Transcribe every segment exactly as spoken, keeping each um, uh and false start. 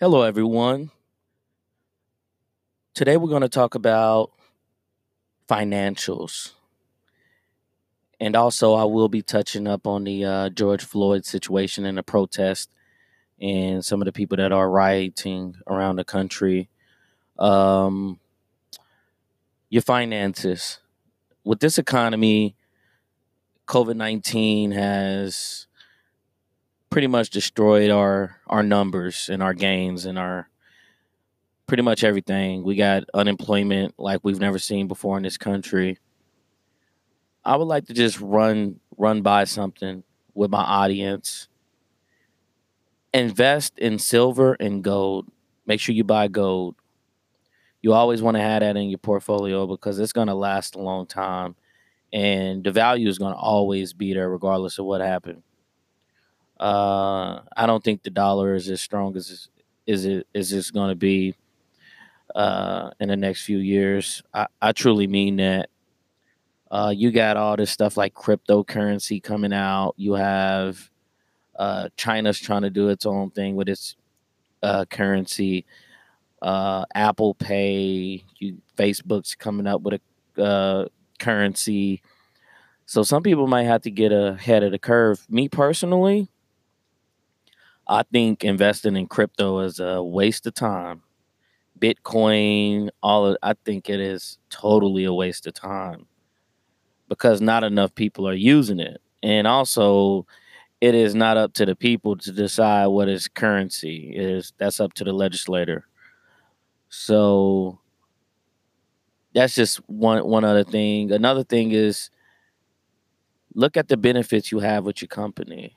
Hello, everyone. Today we're going to talk about financials. And also I will be touching up on the uh, George Floyd situation and the protest and some of the people that are rioting around the country. Um, your finances. With this economy, COVID nineteen has pretty much destroyed our our numbers and our gains and our pretty much everything. We got unemployment like we've never seen before in this country. I would like to just run run by something with my audience. Invest in silver and gold. Make sure you buy gold. You always want to have that in your portfolio because it's going to last a long time and the value is going to always be there regardless of what happened. Uh, I don't think the dollar is as strong as is it is it's going to be uh, in the next few years. I, I truly mean that. Uh, you got all this stuff like cryptocurrency coming out. You have uh, China's trying to do its own thing with its uh, currency. Uh, Apple Pay, you, Facebook's coming up with a uh, currency. So some people might have to get ahead of the curve. Me personally, I think investing in crypto is a waste of time. Bitcoin, all of, I think it is totally a waste of time because not enough people are using it. And also, it is not up to the people to decide what is currency. It is, that's up to the legislator. So that's just one, one other thing. Another thing is look at the benefits you have with your company.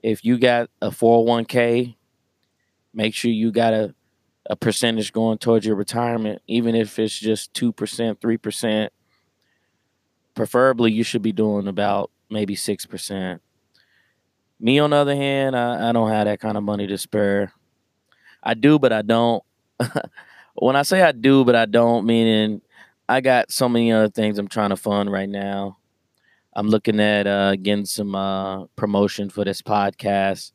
If you got a four oh one k, make sure you got a, a percentage going towards your retirement, even if it's just two percent, three percent. Preferably, you should be doing about maybe six percent. Me, on the other hand, I, I don't have that kind of money to spare. I do, but I don't. When I say I do, but I don't, meaning I got so many other things I'm trying to fund right now. I'm looking at uh, getting some uh, promotion for this podcast.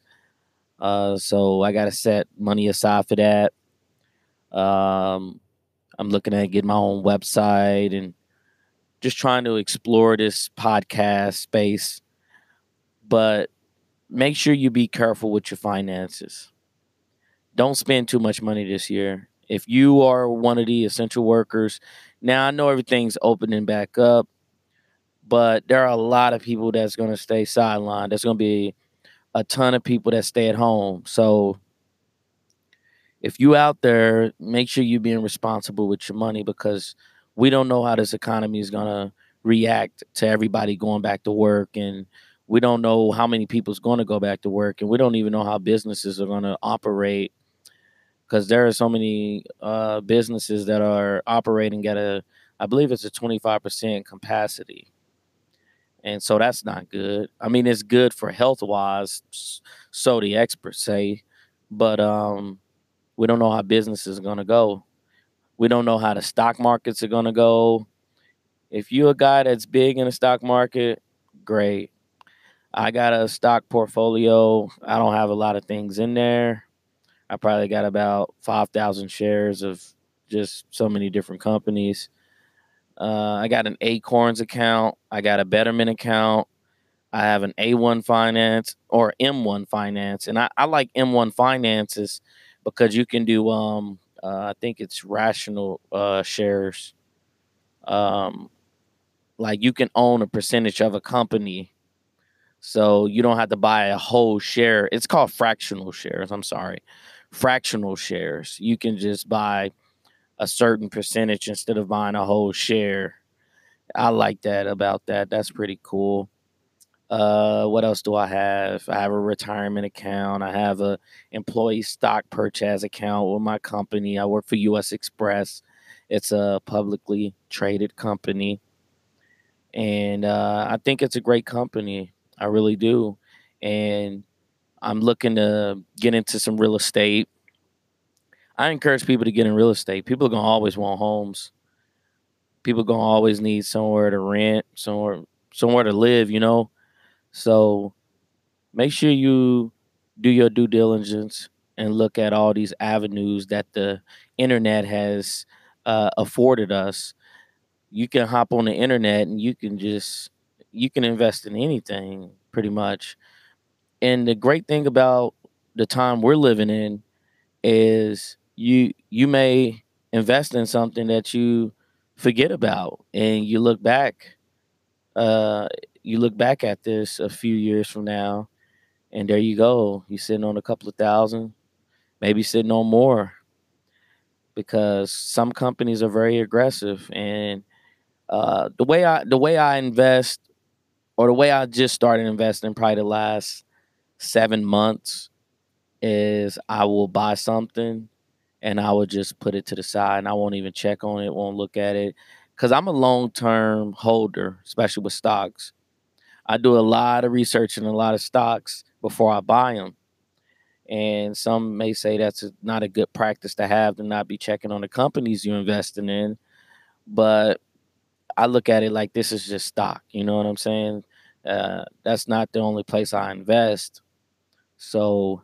Uh, so I got to set money aside for that. Um, I'm looking at getting my own website and just trying to explore this podcast space. But make sure you be careful with your finances. Don't spend too much money this year. If you are one of the essential workers, now I know everything's opening back up. But there are a lot of people that's going to stay sidelined. There's going to be a ton of people that stay at home. So if you out there, make sure you're being responsible with your money because we don't know how this economy is going to react to everybody going back to work. And we don't know how many people's going to go back to work. And we don't even know how businesses are going to operate because there are so many uh, businesses that are operating at a, I believe it's a twenty-five percent capacity. And so that's not good. I mean, it's good for health-wise, so the experts say. But um, we don't know how business is going to go. We don't know how the stock markets are going to go. If you're a guy that's big in the stock market, great. I got a stock portfolio. I don't have a lot of things in there. I probably got about five thousand shares of just so many different companies. Uh, I got an Acorns account. I got a Betterman account. I have an A one Finance or M one Finance. And I, I like M one Finances because you can do, um, uh, I think it's rational uh, shares. Um, like you can own a percentage of a company. So you don't have to buy a whole share. It's called fractional shares. I'm sorry. Fractional shares. You can just buy a certain percentage instead of buying a whole share. I like that about that. That's pretty cool. Uh, what else do I have? I have a retirement account. I have a employee stock purchase account with my company. I work for U S Express. It's a publicly traded company. And uh, I think it's a great company. I really do. And I'm looking to get into some real estate. I encourage people to get in real estate. People are going to always want homes. People are going to always need somewhere to rent, somewhere somewhere to live, you know. So make sure you do your due diligence. and look at all these avenues that the internet has uh, afforded us. You can hop on the internet and you can just, you can invest in anything pretty much. And the great thing about the time we're living in is you, you may invest in something that you forget about, and you look back, uh, you look back at this a few years from now, and there you go. You're sitting on a couple of thousand, maybe sitting on more, because some companies are very aggressive. And uh, the way I the way I invest, or the way I just started investing probably the last seven months, is I will buy something and I will just put it to the side, and I won't even check on it, won't look at it, because I'm a long-term holder, especially with stocks. I do a lot of research in a lot of stocks before I buy them. And some may say that's not a good practice to have, to not be checking on the companies you're investing in. But I look at it like this is just stock. You know what I'm saying? Uh, that's not the only place I invest. So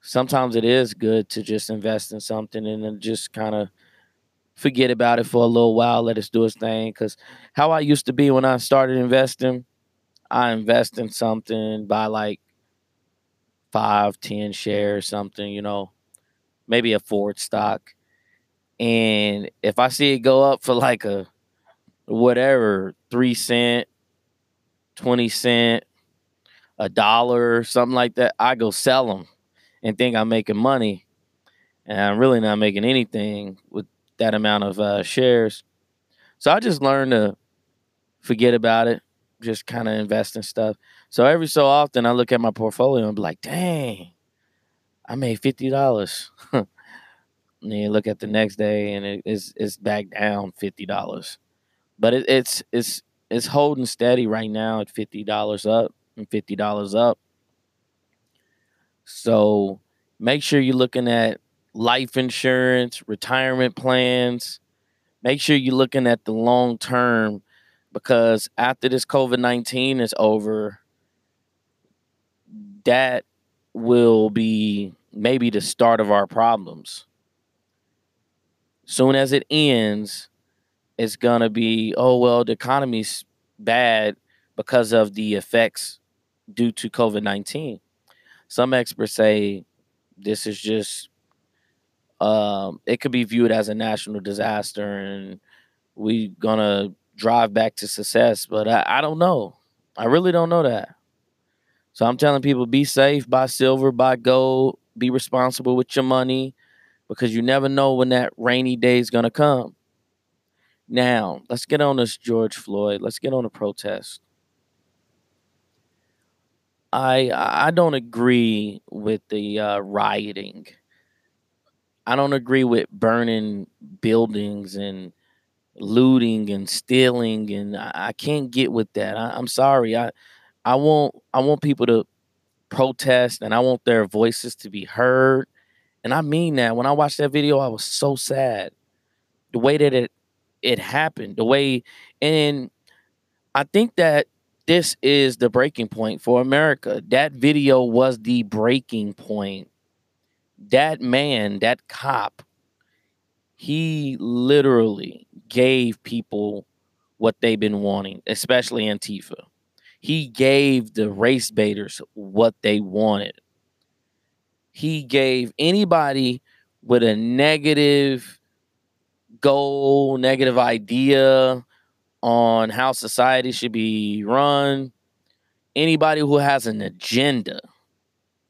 sometimes it is good to just invest in something and then just kind of forget about it for a little while, let us do its thing. Because how I used to be when I started investing, I invest in something, buy like five, ten shares, something, you know, maybe a Ford stock. And if I see it go up for like a whatever, three cent, twenty cent, a dollar, something like that, I go sell them and think I'm making money. And I'm really not making anything with that amount of uh, shares. So I just learned to forget about it, just kind of invest in stuff. So every so often I look at my portfolio and be like, dang, I made fifty dollars. And then you look at the next day and it, it's, it's back down fifty dollars. But it, it's, it's, it's holding steady right now at fifty dollars up and fifty dollars up. So make sure you're looking at life insurance, retirement plans. Make sure you're looking at the long term, because after this COVID nineteen is over, that will be maybe the start of our problems. Soon as it ends, it's going to be, oh, well, the economy's bad because of the effects due to COVID nineteen. Some experts say this is just, um, it could be viewed as a national disaster and we're going to drive back to success. But I, I don't know. I really don't know that. So I'm telling people, be safe, buy silver, buy gold, be responsible with your money, because you never know when that rainy day is going to come. Now, let's get on this George Floyd. Let's get on the protest. I I don't agree with the uh, rioting. I don't agree with burning buildings and looting and stealing, and I, I can't get with that. I, I'm sorry. I I want I want people to protest, and I want their voices to be heard. And I mean that. When I watched that video, I was so sad. The way that it it happened, the way, and I think that this is the breaking point for America. That video was the breaking point. That man, that cop, he literally gave people what they've been wanting, especially Antifa. He gave the race baiters what they wanted. He gave anybody with a negative goal, negative idea on how society should be run, anybody who has an agenda,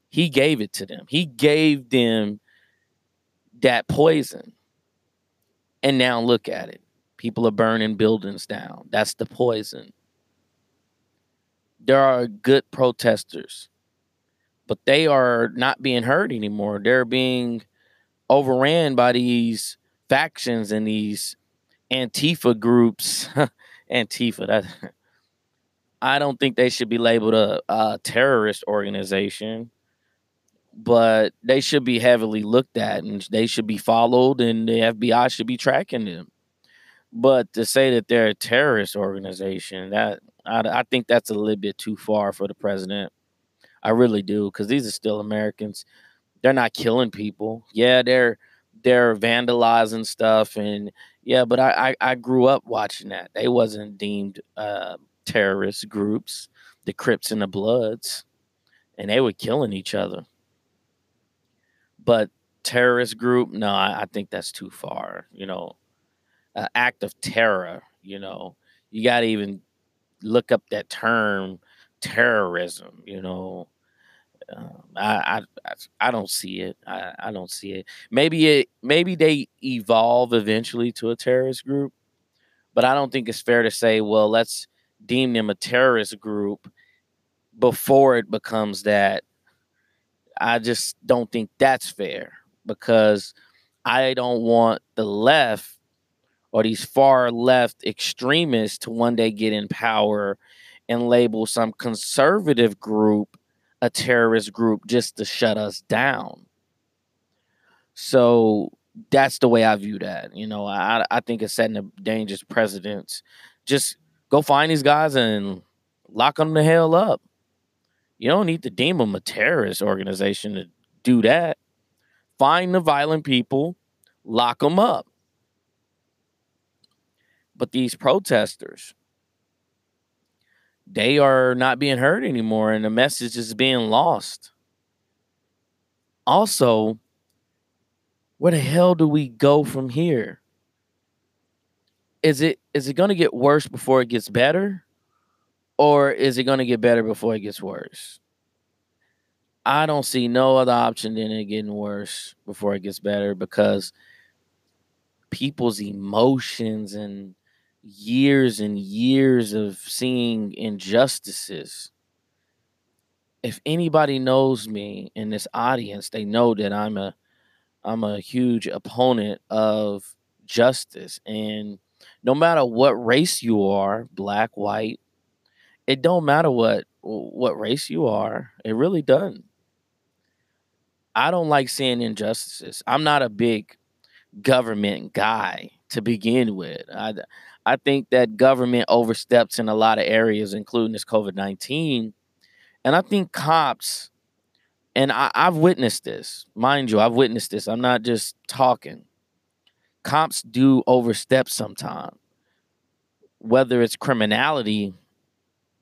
he gave it to them. He gave them that poison. And now look at it. People are burning buildings down. That's the poison. There are good protesters, but they are not being heard anymore. They're being overran by these factions and these Antifa groups. Antifa. That, I don't think they should be labeled a, a terrorist organization, but they should be heavily looked at and they should be followed, and the F B I should be tracking them. But to say that they're a terrorist organization, that I, I think that's a little bit too far for the president. I really do, because these are still Americans. they're not killing people. Yeah, they're they're vandalizing stuff, and yeah, but I, I, I grew up watching that. They wasn't deemed uh, terrorist groups, the Crips and the Bloods, and they were killing each other. But terrorist group, no, I, I think that's too far. You know, uh, act of terror, you know, you got to even look up that term terrorism, you know. Um, I, I I don't see it. I, I don't see it. Maybe it. Maybe they evolve eventually to a terrorist group, but I don't think it's fair to say, well, let's deem them a terrorist group before it becomes that. I just don't think that's fair, because I don't want the left or these far left extremists to one day get in power and label some conservative group a terrorist group just to shut us down. So that's the way I view that. You know, I, I think it's setting a dangerous precedent. Just go find these guys and lock them the hell up. You don't need to deem them a terrorist organization to do that. Find the violent people, lock them up. But these protesters, they are not being heard anymore, and the message is being lost. Also, where the hell do we go from here? Is it is it going to get worse before it gets better? Or is it going to get better before it gets worse? I don't see no other option than it getting worse before it gets better, because people's emotions and years and years of seeing injustices. If anybody knows me in this audience, they know that I'm a I'm a huge opponent of justice. And no matter what race you are, black, white, it don't matter what what race you are. It really doesn't. I don't like seeing injustices. I'm not a big government guy to begin with. I I think that government oversteps in a lot of areas, including this COVID nineteen. And I think cops, and I, I've witnessed this. Mind you, I've witnessed this. I'm not just talking. Cops do overstep sometimes. Whether it's criminality,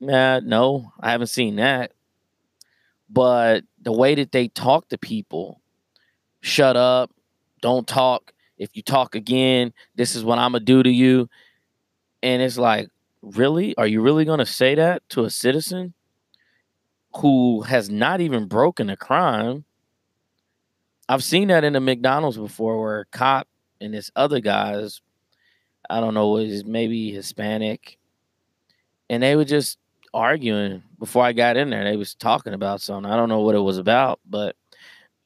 nah, no, I haven't seen that. But the way that they talk to people, shut up, don't talk. If you talk again, this is what I'm going to do to you. And it's like, really? Are you really going to say that to a citizen who has not even broken a crime? I've seen that in the McDonald's before, where a cop and this other guy's, I don't know, is maybe Hispanic. And they were just arguing before I got in there. They was talking about something. I don't know what it was about. But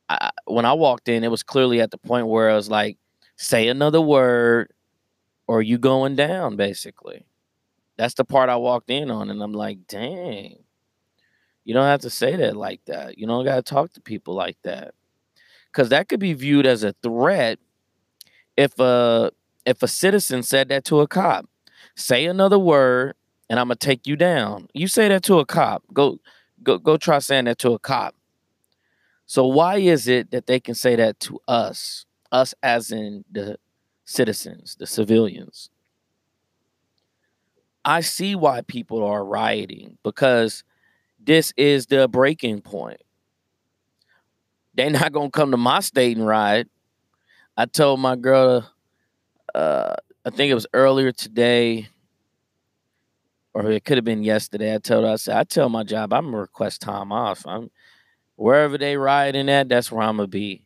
I, when I walked in, it was clearly at the point where I was like, say another word, or you going down, basically. That's the part I walked in on, and I'm like, dang. You don't have to say that like that. You don't got to talk to people like that. Because that could be viewed as a threat if a, if a citizen said that to a cop. Say another word, and I'm going to take you down. You say that to a cop. Go, go, go try saying that to a cop. So why is it that they can say that to us? Us as in the citizens, the civilians. I see why people are rioting, because this is the breaking point. They're not going to come to my state and riot. I told my girl, uh, I think it was earlier today, or it could have been yesterday. I told her, I said, I tell my job, I'm going to request time off. I'm, wherever they rioting at, that's where I'm going to be,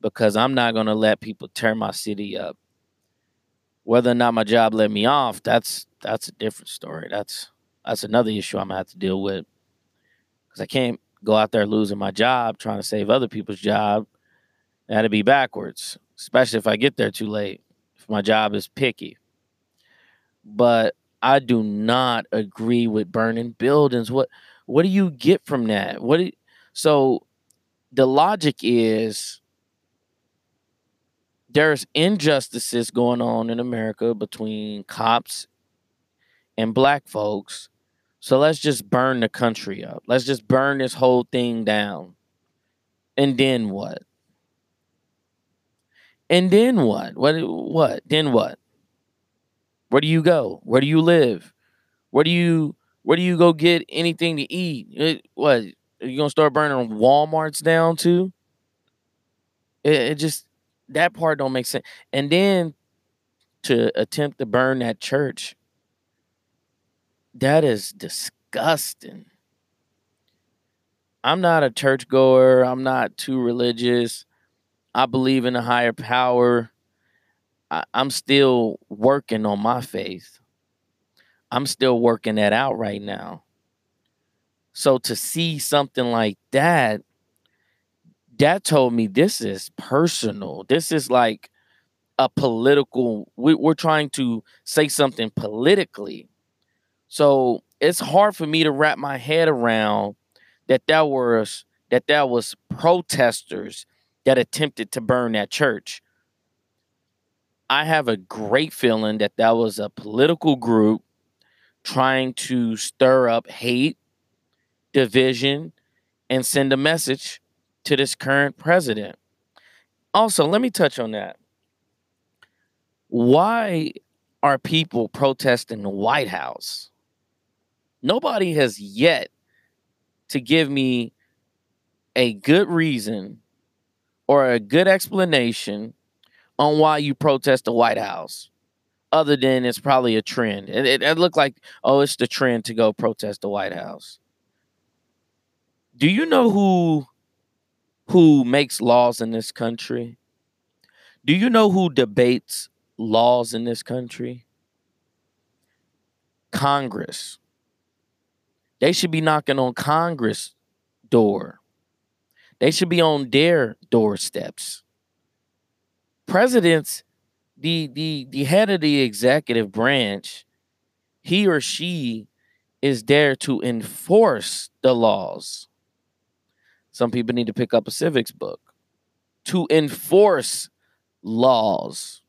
because I'm not going to let people tear my city up. Whether or not my job let me off, that's that's a different story. That's that's another issue I'm going to have to deal with, because I can't go out there losing my job trying to save other people's job. That'd be backwards, especially if I get there too late, if my job is picky. But I do not agree with burning buildings. What what do you get from that? What do, so the logic is, there's injustices going on in America between cops and black folks. So let's just burn the country up. Let's just burn this whole thing down And then what? And then what? What? What? Then what? Where do you go? Where do you live? Where do you where do you go get anything to eat? It, what? Are you gonna start burning Walmarts down too? It, it just that part don't make sense. And then to attempt to burn that church, that is disgusting. I'm not a churchgoer. I'm not too religious. I believe in a higher power. I, I'm still working on my faith. I'm still working that out right now. So to see something like that, that told me this is personal. This is like a political, we, we're trying to say something politically. So it's hard for me to wrap my head around that that was, that that was protesters that attempted to burn that church. I have a great feeling that that was a political group trying to stir up hate, division, and send a message to this current president. Also, let me touch on that. Why are people protesting the White House? Nobody has yet to give me a good reason or a good explanation on why you protest the White House, other than it's probably a trend. It, it, it looked like, oh, it's the trend to go protest the White House. Do you know who, who makes laws in this country? Do you know who debates laws in this country? Congress. They should be knocking on Congress' door. They should be on their doorsteps. Presidents, the, the, the head of the executive branch, he or she is there to enforce the laws. Some people need to pick up a civics book. To enforce laws.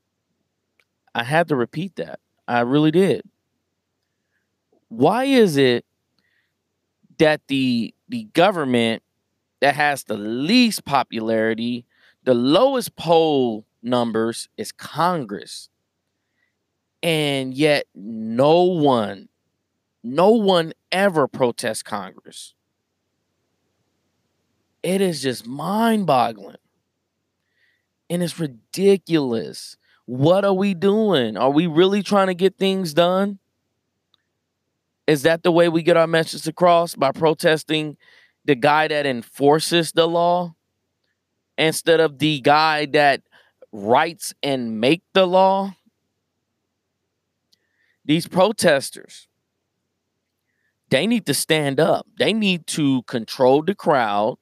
I had to repeat that. I really did. Why is it that the the government that has the least popularity, the lowest poll numbers is Congress? And yet no one, no one ever protests Congress. It is just mind-boggling. And it's ridiculous. What are we doing? Are we really trying to get things done? Is that the way we get our message across? By protesting the guy that enforces the law instead of the guy that writes and make the law? These protesters, they need to stand up. They need to control the crowd.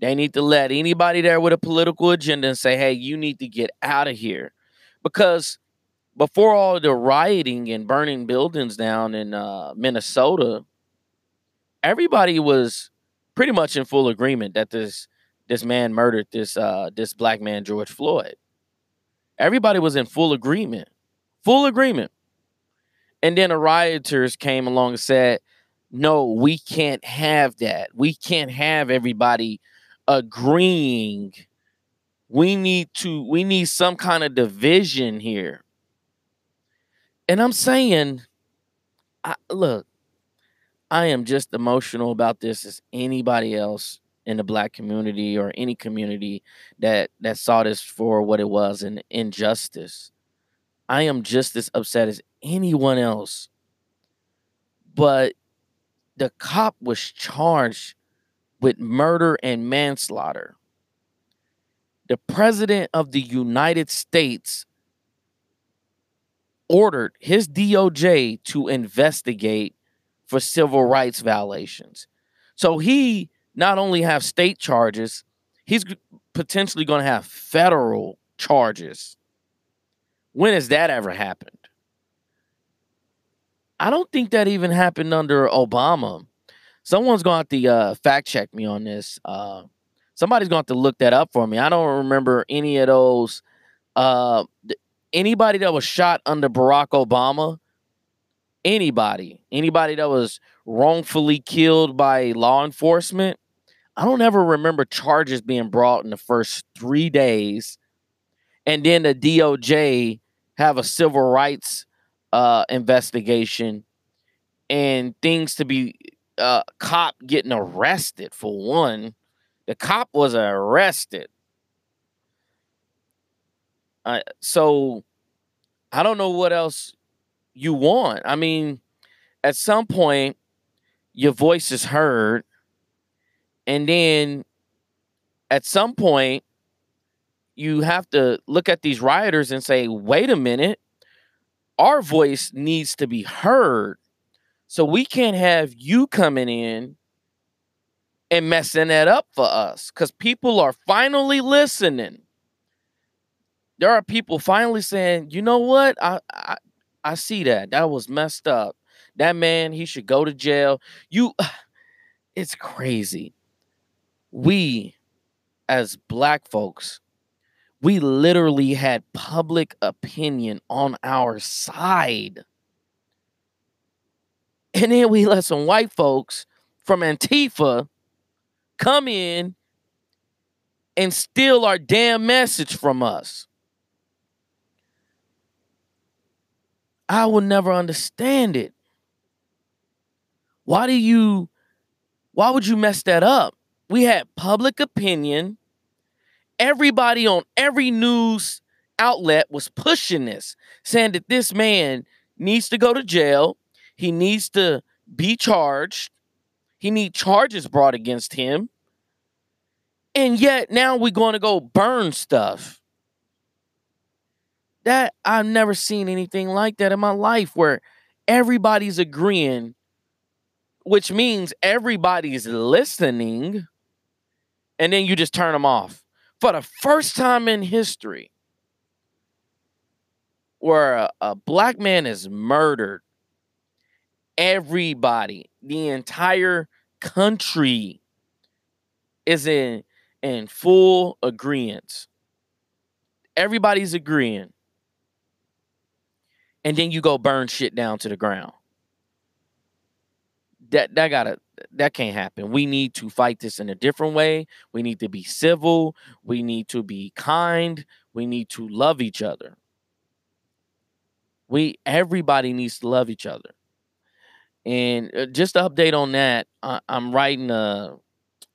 They need to let anybody there with a political agenda and say, hey, you need to get out of here. Because before all the rioting and burning buildings down in uh, Minnesota, everybody was pretty much in full agreement that this this man murdered this uh, this black man, George Floyd. Everybody was in full agreement, full agreement. And then the rioters came along and said, no, we can't have that. We can't have everybody agreeing. We need to, we need some kind of division here. And I'm saying, I, look, I am just emotional about this as anybody else in the black community or any community that, that saw this for what it was, an injustice. I am just as upset as anyone else. But the cop was charged with murder and manslaughter. The president of the United States ordered his D O J to investigate for civil rights violations. So he not only have state charges, he's potentially going to have federal charges. When has that ever happened? I don't think that even happened under Obama. Someone's going to have to uh, fact check me on this. Uh, somebody's going to have to look that up for me. I don't remember any of those. Uh, th- anybody that was shot under Barack Obama, anybody, anybody that was wrongfully killed by law enforcement, I don't ever remember charges being brought in the first three days. And then the D O J have a civil rights uh, investigation and things to be uh, cop getting arrested for one. The cop was arrested. Uh, so I don't know what else you want. I mean, at some point, your voice is heard. And then at some point, you have to look at these rioters and say, wait a minute, our voice needs to be heard. So we can't have you coming in and messing that up for us, because people are finally listening. There are people finally saying, you know what? I, I I see that. That was messed up. That man, he should go to jail. You, it's crazy. We, as black folks, we literally had public opinion on our side. And then we let some white folks from Antifa come in and steal our damn message from us. I will never understand it. Why do you, why would you mess that up? We had public opinion. Everybody on every news outlet was pushing this, saying that this man needs to go to jail. He needs to be charged. He needs charges brought against him. And yet now we're going to go burn stuff. That I've never seen anything like that in my life, where everybody's agreeing, which means everybody's listening, and then you just turn them off. For the first time in history, where a, a black man is murdered, everybody, the entire country is in, in full agreement. Everybody's agreeing. And then you go burn shit down to the ground. That that gotta that can't happen. We need to fight this in a different way. We need to be civil. We need to be kind. We need to love each other. We everybody needs to love each other. And just to update on that, I, I'm writing a,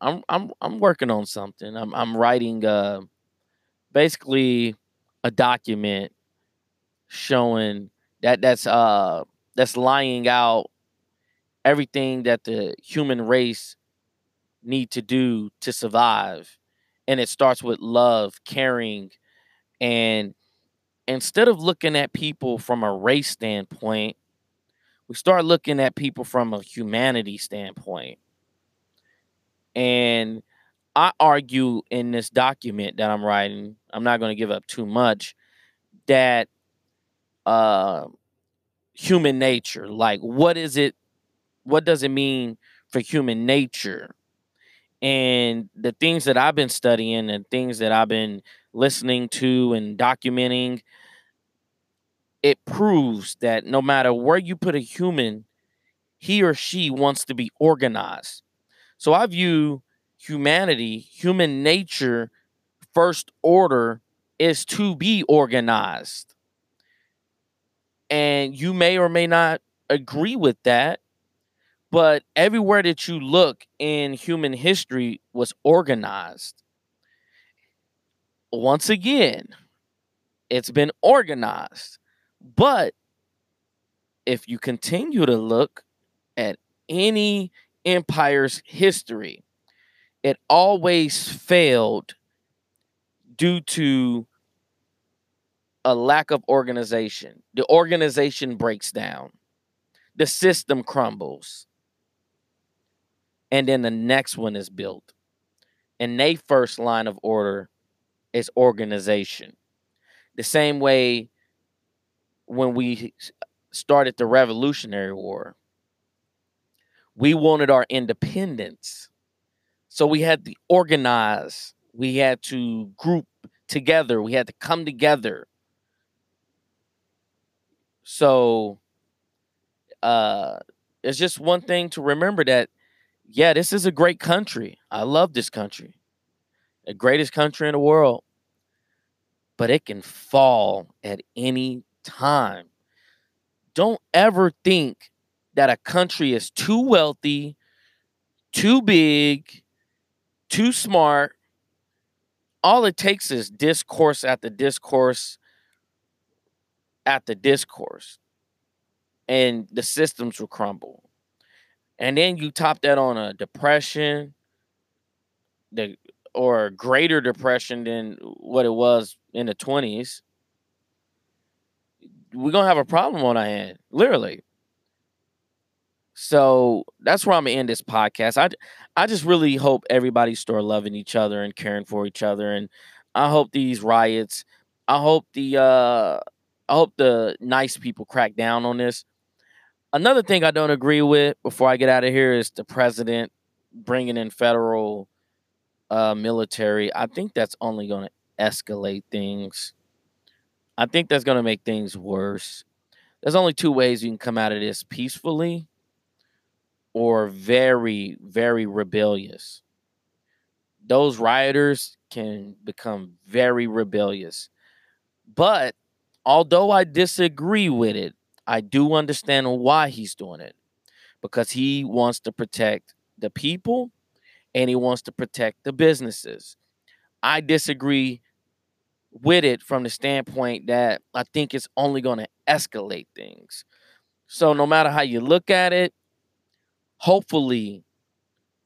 I'm I'm I'm working on something. I'm I'm writing a, basically a document showing. That that's uh that's lying out everything that the human race need to do to survive, and it starts with love, caring, and instead of looking at people from a race standpoint, we start looking at people from a humanity standpoint. And I argue in this document that I'm writing, I'm not going to give up too much, that Uh, human nature. Like, what is it? What does it mean for human nature? And the things that I've been studying and things that I've been listening to and documenting, it proves that no matter where you put a human, he or she wants to be organized. So I view humanity, human nature, first order is to be organized. And you may or may not agree with that, but everywhere that you look in human history was organized. Once again, it's been organized. But if you continue to look at any empire's history, it always failed due to a lack of organization. The organization breaks down. The system crumbles. And then the next one is built. And their first line of order is organization. The same way when we started the Revolutionary War, we wanted our independence. So we had to organize. We had to group together. We had to come together. So uh, it's just one thing to remember, that yeah, this is a great country. I love this country. The greatest country in the world. But it can fall at any time. Don't ever think that a country is too wealthy, too big, too smart. All it takes is discourse after discourse after discourse, and the systems will crumble. And then you top that on a depression, the or a greater depression than what it was in the twenties. We're going to have a problem on our hand, literally. So that's where I'm going to end this podcast. I, I just really hope everybody's store loving each other and caring for each other. And I hope these riots, I hope the, uh, I hope the nice people crack down on this. Another thing I don't agree with before I get out of here is the president bringing in federal uh, military. I think that's only going to escalate things. I think that's going to make things worse. There's only two ways you can come out of this: peacefully or very, very rebellious. Those rioters can become very rebellious. But although I disagree with it, I do understand why he's doing it, because he wants to protect the people and he wants to protect the businesses. I disagree with it from the standpoint that I think it's only going to escalate things. So no matter how you look at it, hopefully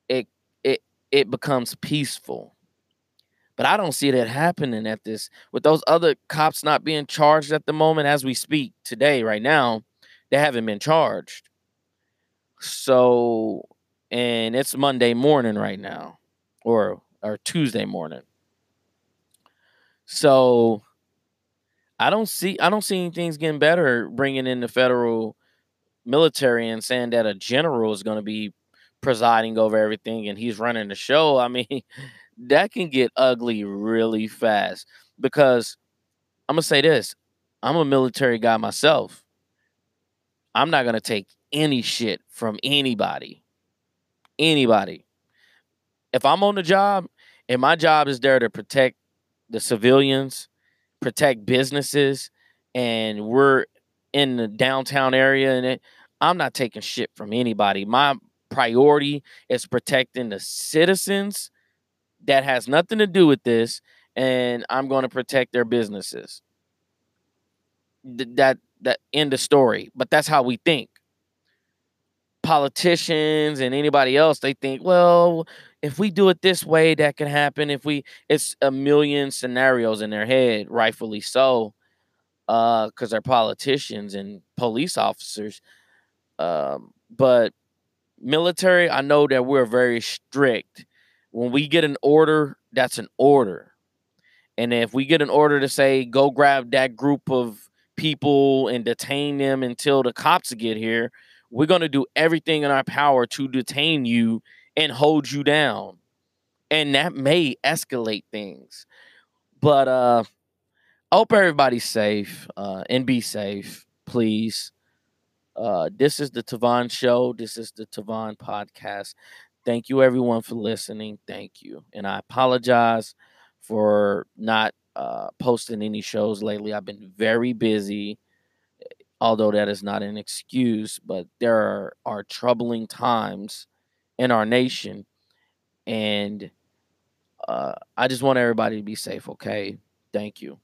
it it it becomes peaceful. But I don't see that happening at this. With those other cops not being charged at the moment, as we speak today, right now, they haven't been charged. So, and it's Monday morning right now, or or Tuesday morning. So I don't see I don't see anything getting better bringing in the federal military and saying that a general is going to be presiding over everything and he's running the show. I mean, that can get ugly really fast, because I'm going to say this. I'm a military guy myself. I'm not going to take any shit from anybody. Anybody. If I'm on the job and my job is there to protect the civilians, protect businesses, and we're in the downtown area, and it, I'm not taking shit from anybody. My priority is protecting the citizens. That has nothing to do with this, and I'm going to protect their businesses. Th- that that end of story. But that's how we think. Politicians and anybody else, they think, well, if we do it this way, that can happen. If we, it's a million scenarios in their head, rightfully so, because uh, they're politicians and police officers. Um, but military, I know that we're very strict. When we get an order, that's an order. And if we get an order to say, go grab that group of people and detain them until the cops get here, we're going to do everything in our power to detain you and hold you down. And that may escalate things. But uh, I hope everybody's safe uh, and be safe, please. Uh, this is the Tavon Show. This is the Tavon Podcast. Thank you, everyone, for listening. Thank you. And I apologize for not uh, posting any shows lately. I've been very busy. Although that is not an excuse, but there are, are troubling times in our nation. And uh, I just want everybody to be safe, okay? Thank you.